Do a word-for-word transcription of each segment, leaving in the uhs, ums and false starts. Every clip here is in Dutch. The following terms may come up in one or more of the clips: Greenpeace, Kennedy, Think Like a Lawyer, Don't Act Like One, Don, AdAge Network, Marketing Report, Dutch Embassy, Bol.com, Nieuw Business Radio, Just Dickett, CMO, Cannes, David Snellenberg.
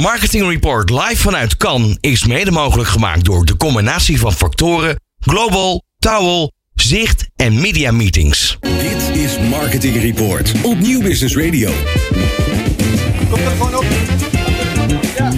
Marketing Report live vanuit Cannes is mede mogelijk gemaakt door de combinatie van factoren Global, Towel, Zicht en Media Meetings. Dit is Marketing Report op Nieuw Business Radio. Kom er gewoon op. Ja.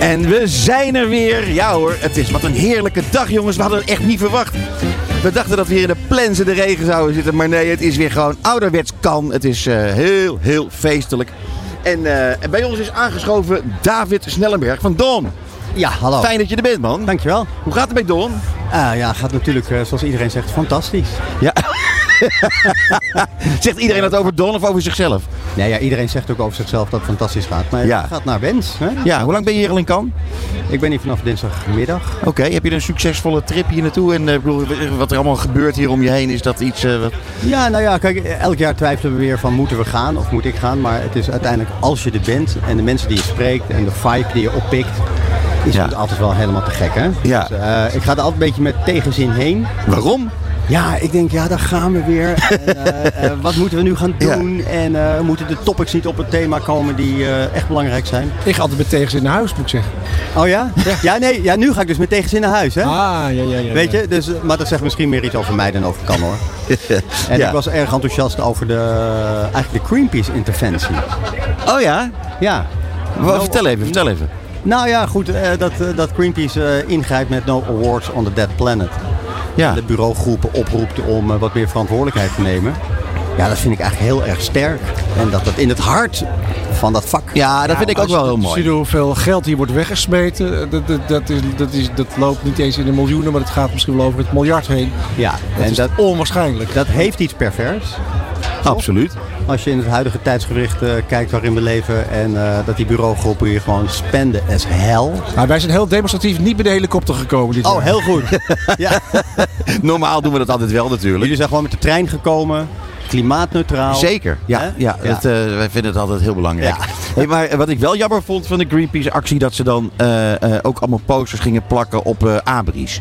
En we zijn er weer. Ja hoor, het is wat een heerlijke dag jongens. We hadden het echt niet verwacht. We dachten dat we hier in de plens en de regen zouden zitten. Maar nee, het is weer gewoon ouderwets kan. Het is uh, heel, heel feestelijk. En, uh, en bij ons is aangeschoven David Snellenberg van Don. Ja, hallo. Fijn dat je er bent, man. Dankjewel. Hoe gaat het bij Don? Uh, ja, gaat natuurlijk, uh, zoals iedereen zegt, fantastisch. Ja. Zegt iedereen dat over Don of over zichzelf? Nee, ja, iedereen zegt ook over zichzelf dat het fantastisch gaat. Maar ja. Het gaat naar wens. Hè? Ja, hoe lang ben je hier al in Cannes? Ik ben hier vanaf dinsdagmiddag. Oké, okay, heb je een succesvolle trip hier naartoe? En uh, bedoel, wat er allemaal gebeurt hier om je heen, is dat iets... Uh, wat... Ja, nou ja, kijk, elk jaar twijfelen we weer van moeten we gaan of moet ik gaan. Maar het is uiteindelijk, als je er bent en de mensen die je spreekt en de vibe die je oppikt... is het ja. altijd wel helemaal te gek, hè? Ja. Dus, uh, ik ga er altijd een beetje met tegenzin heen. Waarom? Ja, ik denk, ja, daar gaan we weer. En, uh, uh, wat moeten we nu gaan doen? Ja. En uh, moeten de topics niet op het thema komen die uh, echt belangrijk zijn? Ik ga altijd met tegenzin naar huis, moet ik zeggen. Oh ja? Ja, ja nee, ja, nu ga ik dus met tegenzin naar huis, hè? Ah, ja, ja, ja. Weet ja. je, dus, maar dat zegt misschien meer iets over mij dan over Cannes, hoor. En ja. ik was erg enthousiast over de, eigenlijk de Greenpeace-interventie. Oh ja? Ja. Nou, nou, vertel even, vertel even. Nou ja, goed, uh, dat, uh, dat Greenpeace uh, ingrijpt met No Awards on the Dead Planet. Ja. De bureaugroepen oproept om uh, wat meer verantwoordelijkheid te nemen. Ja, dat vind ik eigenlijk heel erg sterk. En dat dat in het hart van dat vak... Ja, dat ja, vind ik ook wel heel mooi. Zie je hoeveel geld hier wordt weggesmeten. Dat, dat, dat, is, dat, is, dat loopt niet eens in de miljoenen, maar het gaat misschien wel over het miljard heen. Ja, dat en is dat, onwaarschijnlijk. Dat heeft iets pervers. Absoluut. Als je in het huidige tijdsgericht uh, kijkt waarin we leven en uh, dat die bureaugroepen hier gewoon spenden as hell. Maar wij zijn heel demonstratief niet bij de helikopter gekomen dit jaar. Oh, heel goed. Ja. Normaal doen we dat altijd wel natuurlijk. Jullie zijn gewoon met de trein gekomen. Klimaatneutraal. Zeker, ja. ja, ja. Dat, uh, wij vinden het altijd heel belangrijk. Ja. Hey, maar wat ik wel jammer vond van de Greenpeace-actie... dat ze dan uh, uh, ook allemaal posters gingen plakken op uh, abris.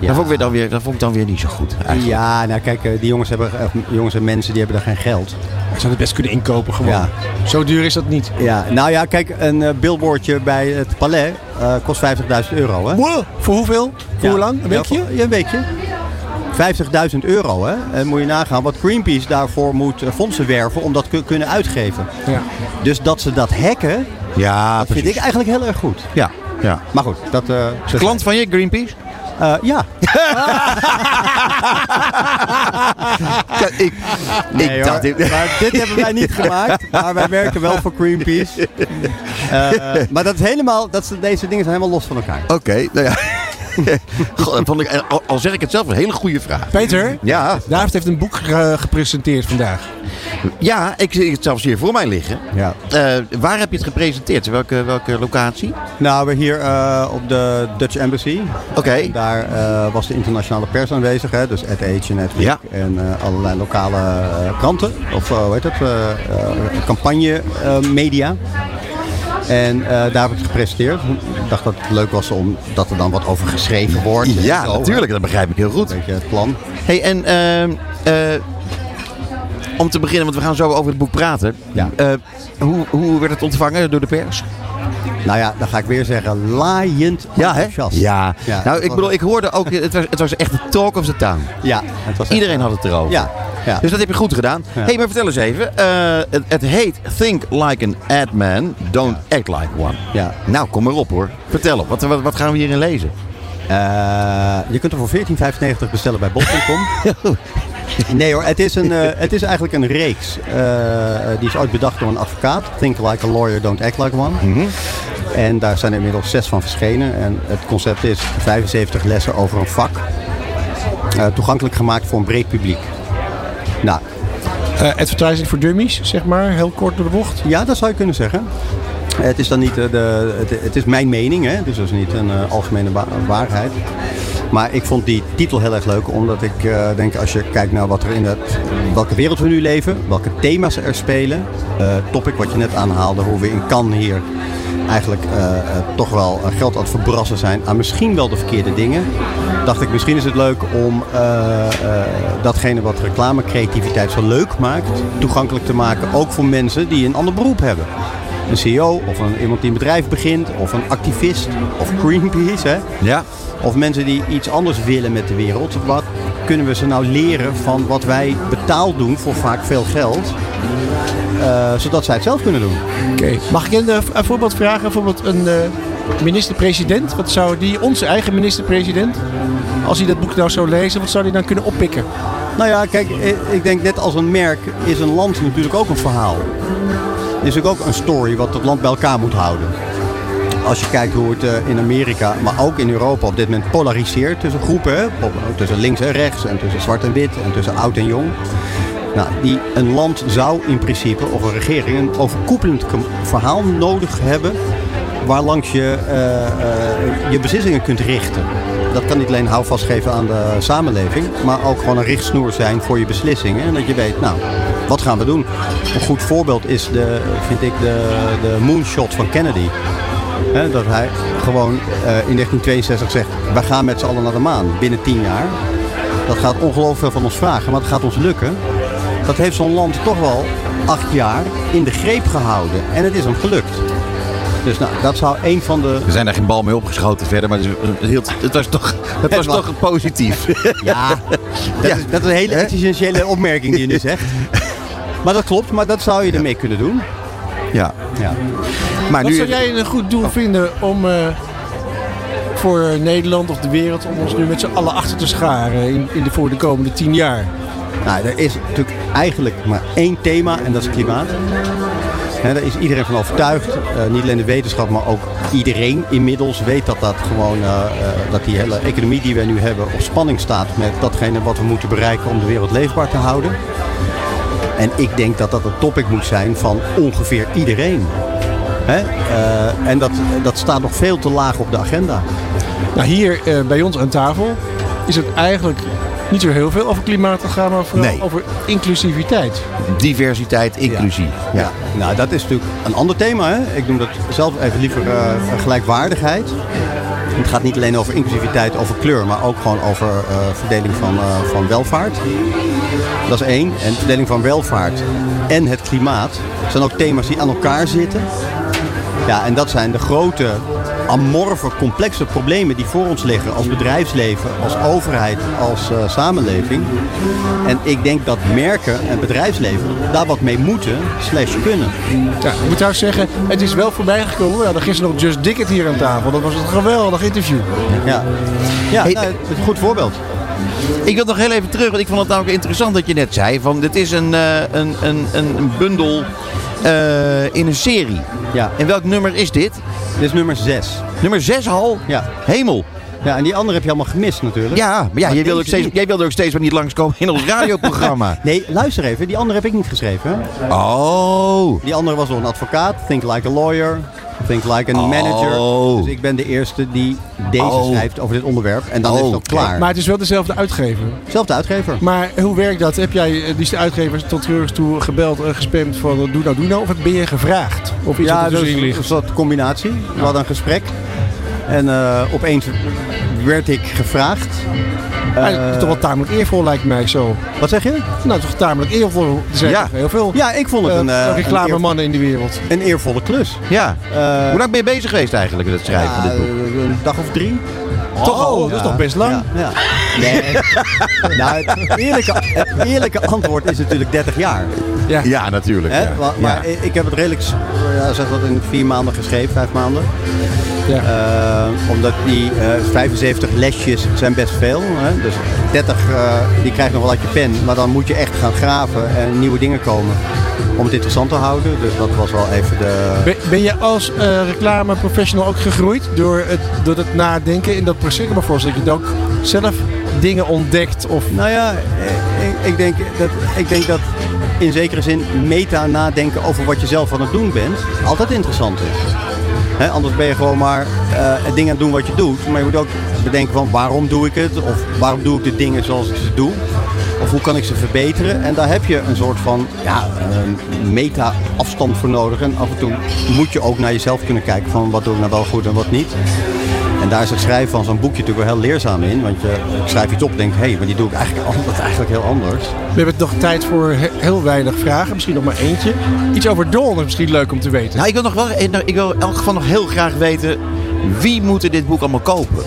Ja. Dat, vond ik weer dan weer, dat vond ik dan weer niet zo goed. Eigenlijk. Ja, nou kijk, die jongens, hebben, jongens en mensen die hebben daar geen geld. Maar ze zouden het best kunnen inkopen gewoon. Ja. Zo duur is dat niet. Ja, nou ja, kijk, een uh, billboardje bij het Palais uh, kost vijftigduizend euro. Hè? Wow, voor hoeveel? Voor ja. hoe lang? Een weekje? Ja, een weekje. vijftigduizend euro, hè? En moet je nagaan wat Greenpeace daarvoor moet fondsen werven om dat te kunnen uitgeven. Ja. Dus dat ze dat hacken, ja, dat vind ik eigenlijk heel erg goed. Ja, ja. Maar goed, dat... Uh, is dat klant van je, Greenpeace? Uh, ja. Kijk, ik nee, ik hoor, dacht dit. Maar dit hebben wij niet gemaakt, maar wij werken wel voor Greenpeace. Uh, maar dat is helemaal, dat is, deze dingen zijn helemaal los van elkaar. Oké, okay, nou ja. God, vond ik, al zeg ik het zelf, een hele goede vraag. Peter, ja. David heeft een boek ge- gepresenteerd vandaag. Ja, ik zie het zelfs hier voor mij liggen. Ja. Uh, waar heb je het gepresenteerd? Welke, welke locatie? Nou, we hier uh, op de Dutch Embassy. Oké. Okay. Daar uh, was de internationale pers aanwezig, hè? Dus AdAge Network ja. en uh, allerlei lokale uh, kranten. Of uh, hoe heet dat? Uh, uh, campagne uh, media. En uh, daar heb ik het gepresenteerd. Ik dacht dat het leuk was omdat er dan wat over geschreven wordt. Ja, zo, natuurlijk. Hè? Dat begrijp ik heel goed. Een beetje het plan. Hey, en uh, uh, om te beginnen, want we gaan zo over het boek praten. Ja. Uh, hoe, hoe werd het ontvangen door de pers? Nou ja, dan ga ik weer zeggen, laaiend enthousiast. Ja, hè? Ja. ja. Nou, ik bedoel, ik hoorde ook, het was, het was echt de talk of the town. Ja. Het was Iedereen echt... had het erover. Ja. Ja. Dus dat heb je goed gedaan. Ja. Hey, maar vertel eens even. Uh, het, het heet Think Like an Ad Man, Don't ja. Act Like One. Ja. Nou, kom maar op hoor. Vertel op. Wat, wat, wat gaan we hierin lezen? Uh, je kunt er voor veertien vijfennegentig bestellen bij bol punt com. Nee hoor, het is, een, uh, het is eigenlijk een reeks. Uh, die is ooit bedacht door een advocaat. Think Like a Lawyer, Don't Act Like One. Mm-hmm. En daar zijn er inmiddels zes van verschenen. En het concept is vijfenzeventig lessen over een vak. Uh, toegankelijk gemaakt voor een breed publiek. Nou, uh, advertising voor dummies, zeg maar, heel kort door de bocht. Ja, dat zou je kunnen zeggen. Het is dan niet uh, de, het, het is mijn mening, hè? Dus dat is niet een uh, algemene wa- waarheid. Maar ik vond die titel heel erg leuk, omdat ik uh, denk als je kijkt naar wat er in het, welke wereld we nu leven, welke thema's er spelen, uh, topic wat je net aanhaalde, hoe we in Cannes hier eigenlijk uh, uh, toch wel geld aan het verbrassen zijn aan misschien wel de verkeerde dingen. Dacht ik, misschien is het leuk om uh, uh, datgene wat reclamecreativiteit zo leuk maakt, toegankelijk te maken, ook voor mensen die een ander beroep hebben. een C E O of een, iemand die een bedrijf begint of een activist of Greenpeace. Hè? Ja. Of mensen die iets anders willen met de wereld. Wat kunnen we ze nou leren van wat wij betaald doen voor vaak veel geld? Uh, zodat zij het zelf kunnen doen. Okay. Mag ik een, een voorbeeld vragen? Bijvoorbeeld een uh, minister-president. Wat zou die, onze eigen minister-president, als hij dat boek nou zou lezen, wat zou hij dan kunnen oppikken? Nou ja, kijk, ik denk net als een merk is een land natuurlijk ook een verhaal. Het is ook een story wat het land bij elkaar moet houden. Als je kijkt hoe het in Amerika, maar ook in Europa op dit moment polariseert tussen groepen. Tussen links en rechts en tussen zwart en wit en tussen oud en jong. Nou, die, een land zou in principe, of een regering, een overkoepelend verhaal nodig hebben. Waarlangs je uh, uh, je beslissingen kunt richten. Dat kan niet alleen houvast geven aan de samenleving, maar ook gewoon een richtsnoer zijn voor je beslissingen. En dat je weet, nou, wat gaan we doen? Een goed voorbeeld is, de, vind ik, de, de moonshot van Kennedy. He, dat hij gewoon uh, in negentien tweeënzestig zegt, wij gaan met z'n allen naar de maan binnen tien jaar. Dat gaat ongelooflijk veel van ons vragen, maar het gaat ons lukken. Dat heeft zo'n land toch wel acht jaar in de greep gehouden. En het is hem gelukt. Dus nou, dat zou een van de... We zijn daar geen bal mee opgeschoten verder, maar het was toch, het was toch positief. Ja, dat, ja. Is, dat is een hele existentiële opmerking die je nu zegt. Maar dat klopt, maar dat zou je ermee kunnen doen. Ja. ja. Maar wat nu... zou jij een goed doel vinden om uh, voor Nederland of de wereld, om ons nu met z'n allen achter te scharen in, in de, voor de komende tien jaar? Nou, er is natuurlijk eigenlijk maar één thema en dat is klimaat. He, daar is iedereen van overtuigd. Uh, niet alleen de wetenschap, maar ook iedereen inmiddels weet dat dat gewoon uh, uh, dat die hele economie die wij nu hebben op spanning staat met datgene wat we moeten bereiken om de wereld leefbaar te houden. En ik denk dat dat een topic moet zijn van ongeveer iedereen. He? Uh, en dat, dat staat nog veel te laag op de agenda. Nou, hier uh, bij ons aan tafel is het eigenlijk niet zo heel veel over klimaat te gaan, maar vooral nee. over inclusiviteit. Diversiteit, inclusie. Ja. Ja. ja, nou dat is natuurlijk een ander thema. Hè? Ik noem dat zelf even liever uh, gelijkwaardigheid. Het gaat niet alleen over inclusiviteit, over kleur, maar ook gewoon over uh, verdeling van, uh, van welvaart. Dat is één. En verdeling van welvaart en het klimaat zijn ook thema's die aan elkaar zitten. Ja, en dat zijn de grote, amorfe, complexe problemen die voor ons liggen als bedrijfsleven, als overheid, als uh, samenleving. En ik denk dat merken en bedrijfsleven daar wat mee moeten slash kunnen. Ja, ik moet trouwens zeggen, het is wel voorbij gekomen. We hadden gisteren nog Just Dickett hier aan tafel. Dat was een geweldig interview. Ja, ja hey, nou, het is een goed voorbeeld. Ik wil nog heel even terug, want ik vond het namelijk interessant dat je net zei van dit is een, uh, een, een, een bundel uh, in een serie. Ja. En welk nummer is dit? Dit is nummer zes. Nummer zes al? Ja. Hemel. Ja, en die andere heb je allemaal gemist natuurlijk. Ja, maar ja, maar jij, wilde ook steeds, jij wilde ook steeds maar niet langskomen in ons radioprogramma. Nee, luister even. Die andere heb ik niet geschreven. Oh. Die andere was nog een advocaat. Think Like a Lawyer. Think Like an Manager. Oh. Dus ik ben de eerste die deze oh. schrijft over dit onderwerp. En dan oh. is het ook klaar. Maar het is wel dezelfde uitgever. Zelfde uitgever. Maar hoe werkt dat? Heb jij die uitgevers tot terug toe gebeld en gespamd van doe nou, doe nou? Of ben je gevraagd? Of iets ja, dus ligt? Een soort combinatie. We ja. hadden een gesprek. En uh, opeens werd ik gevraagd. Uh, toch wel tamelijk eervol lijkt mij zo. Wat zeg je? Nou, toch tamelijk eervol. Zeg ja. Heel veel. Ja, ik vond het een... Uh, reclamemannen in de wereld. Een eervolle klus. Ja. Uh, Hoe lang ben je bezig geweest eigenlijk met het schrijven van ja, dit boek? Een dag of drie. Oh, toch al, ja. Dat is toch best lang? Ja, ja. Nee. Nou, het eerlijke, het eerlijke antwoord is natuurlijk dertig jaar. Ja, ja natuurlijk. Ja. Maar, maar ja. ik heb het redelijk, ja, zeg dat in vier maanden geschreven, vijf maanden. Ja. Uh, omdat die uh, vijfenzeventig lesjes zijn best veel. Hè? Dus dertig uh, die krijg je nog wel uit je pen. Maar dan moet je echt gaan graven en nieuwe dingen komen. Om het interessant te houden. Dus dat was wel even de... Ben, ben je als uh, reclameprofessional ook gegroeid? Door het, door het nadenken in dat proces? Maar voorstel dat je ook zelf dingen ontdekt? Of... Nou ja, ik, ik, denk dat, ik denk dat in zekere zin meta nadenken over wat je zelf aan het doen bent. Altijd interessant is. He, anders ben je gewoon maar uh, het ding aan het doen wat je doet. Maar je moet ook bedenken van waarom doe ik het? Of waarom doe ik de dingen zoals ik ze doe? Of hoe kan ik ze verbeteren? En daar heb je een soort van ja, meta-afstand voor nodig. En af en toe moet je ook naar jezelf kunnen kijken van wat doe ik nou wel goed en wat niet. En daar is het schrijven van zo'n boekje natuurlijk wel heel leerzaam in. Want je schrijft iets op en denkt, hé, hey, maar die doe ik eigenlijk altijd eigenlijk heel anders. We hebben nog tijd voor heel weinig vragen. Misschien nog maar eentje. Iets over Don is misschien leuk om te weten. Nou, ik wil nog wel, ik wil in elk geval nog heel graag weten, wie moeten dit boek allemaal kopen?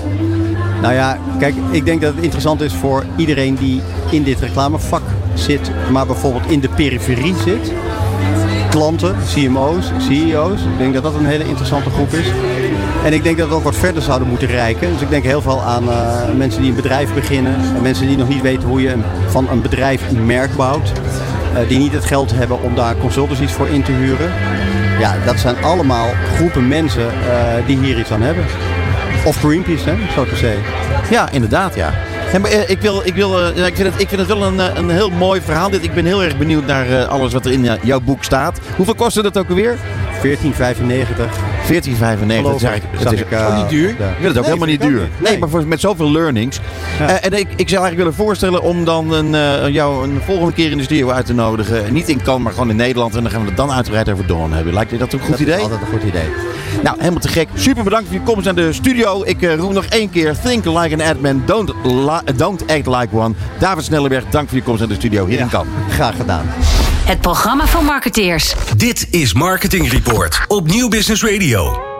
Nou ja, kijk, ik denk dat het interessant is voor iedereen die in dit reclamevak zit, maar bijvoorbeeld in de periferie zit. Klanten, C M O's, C E O's. Ik denk dat dat een hele interessante groep is. En ik denk dat we ook wat verder zouden moeten reiken. Dus ik denk heel veel aan uh, mensen die een bedrijf beginnen. En mensen die nog niet weten hoe je een, van een bedrijf een merk bouwt. Uh, die niet het geld hebben om daar consultancies voor in te huren. Ja, dat zijn allemaal groepen mensen uh, die hier iets aan hebben. Of Greenpeace, hè, zo te zeggen. Ja, inderdaad, ja. Ja, maar ik, wil, ik, wil, ik, vind het, ik vind het wel een, een heel mooi verhaal. Dit. Ik ben heel erg benieuwd naar alles wat er in jouw boek staat. Hoeveel kostte dat ook alweer? veertien vijfennegentig. veertien vijfennegentig, dat is eigenlijk uh, niet duur. Ik vind het ook nee, helemaal niet duur. Niet. Nee, nee, maar voor, met zoveel learnings. Ja. Uh, en ik, ik zou eigenlijk willen voorstellen om dan een, uh, jou een volgende keer in de studio uit te nodigen. Niet in Cannes, maar gewoon in Nederland. En dan gaan we het dan uitgebreid over Don hebben. Lijkt je dat ook een goed idee? Dat is altijd een goed idee. Nou, helemaal te gek. Super bedankt voor je komst naar de studio. Ik uh, roep nog één keer. Think like an ad man. Don't, la- don't act like one. David Snellenberg, dank voor je komst naar de studio. Hier ja. in Cannes. Graag gedaan. Het programma voor marketeers. Dit is Marketing Report op Nieuw Business Radio.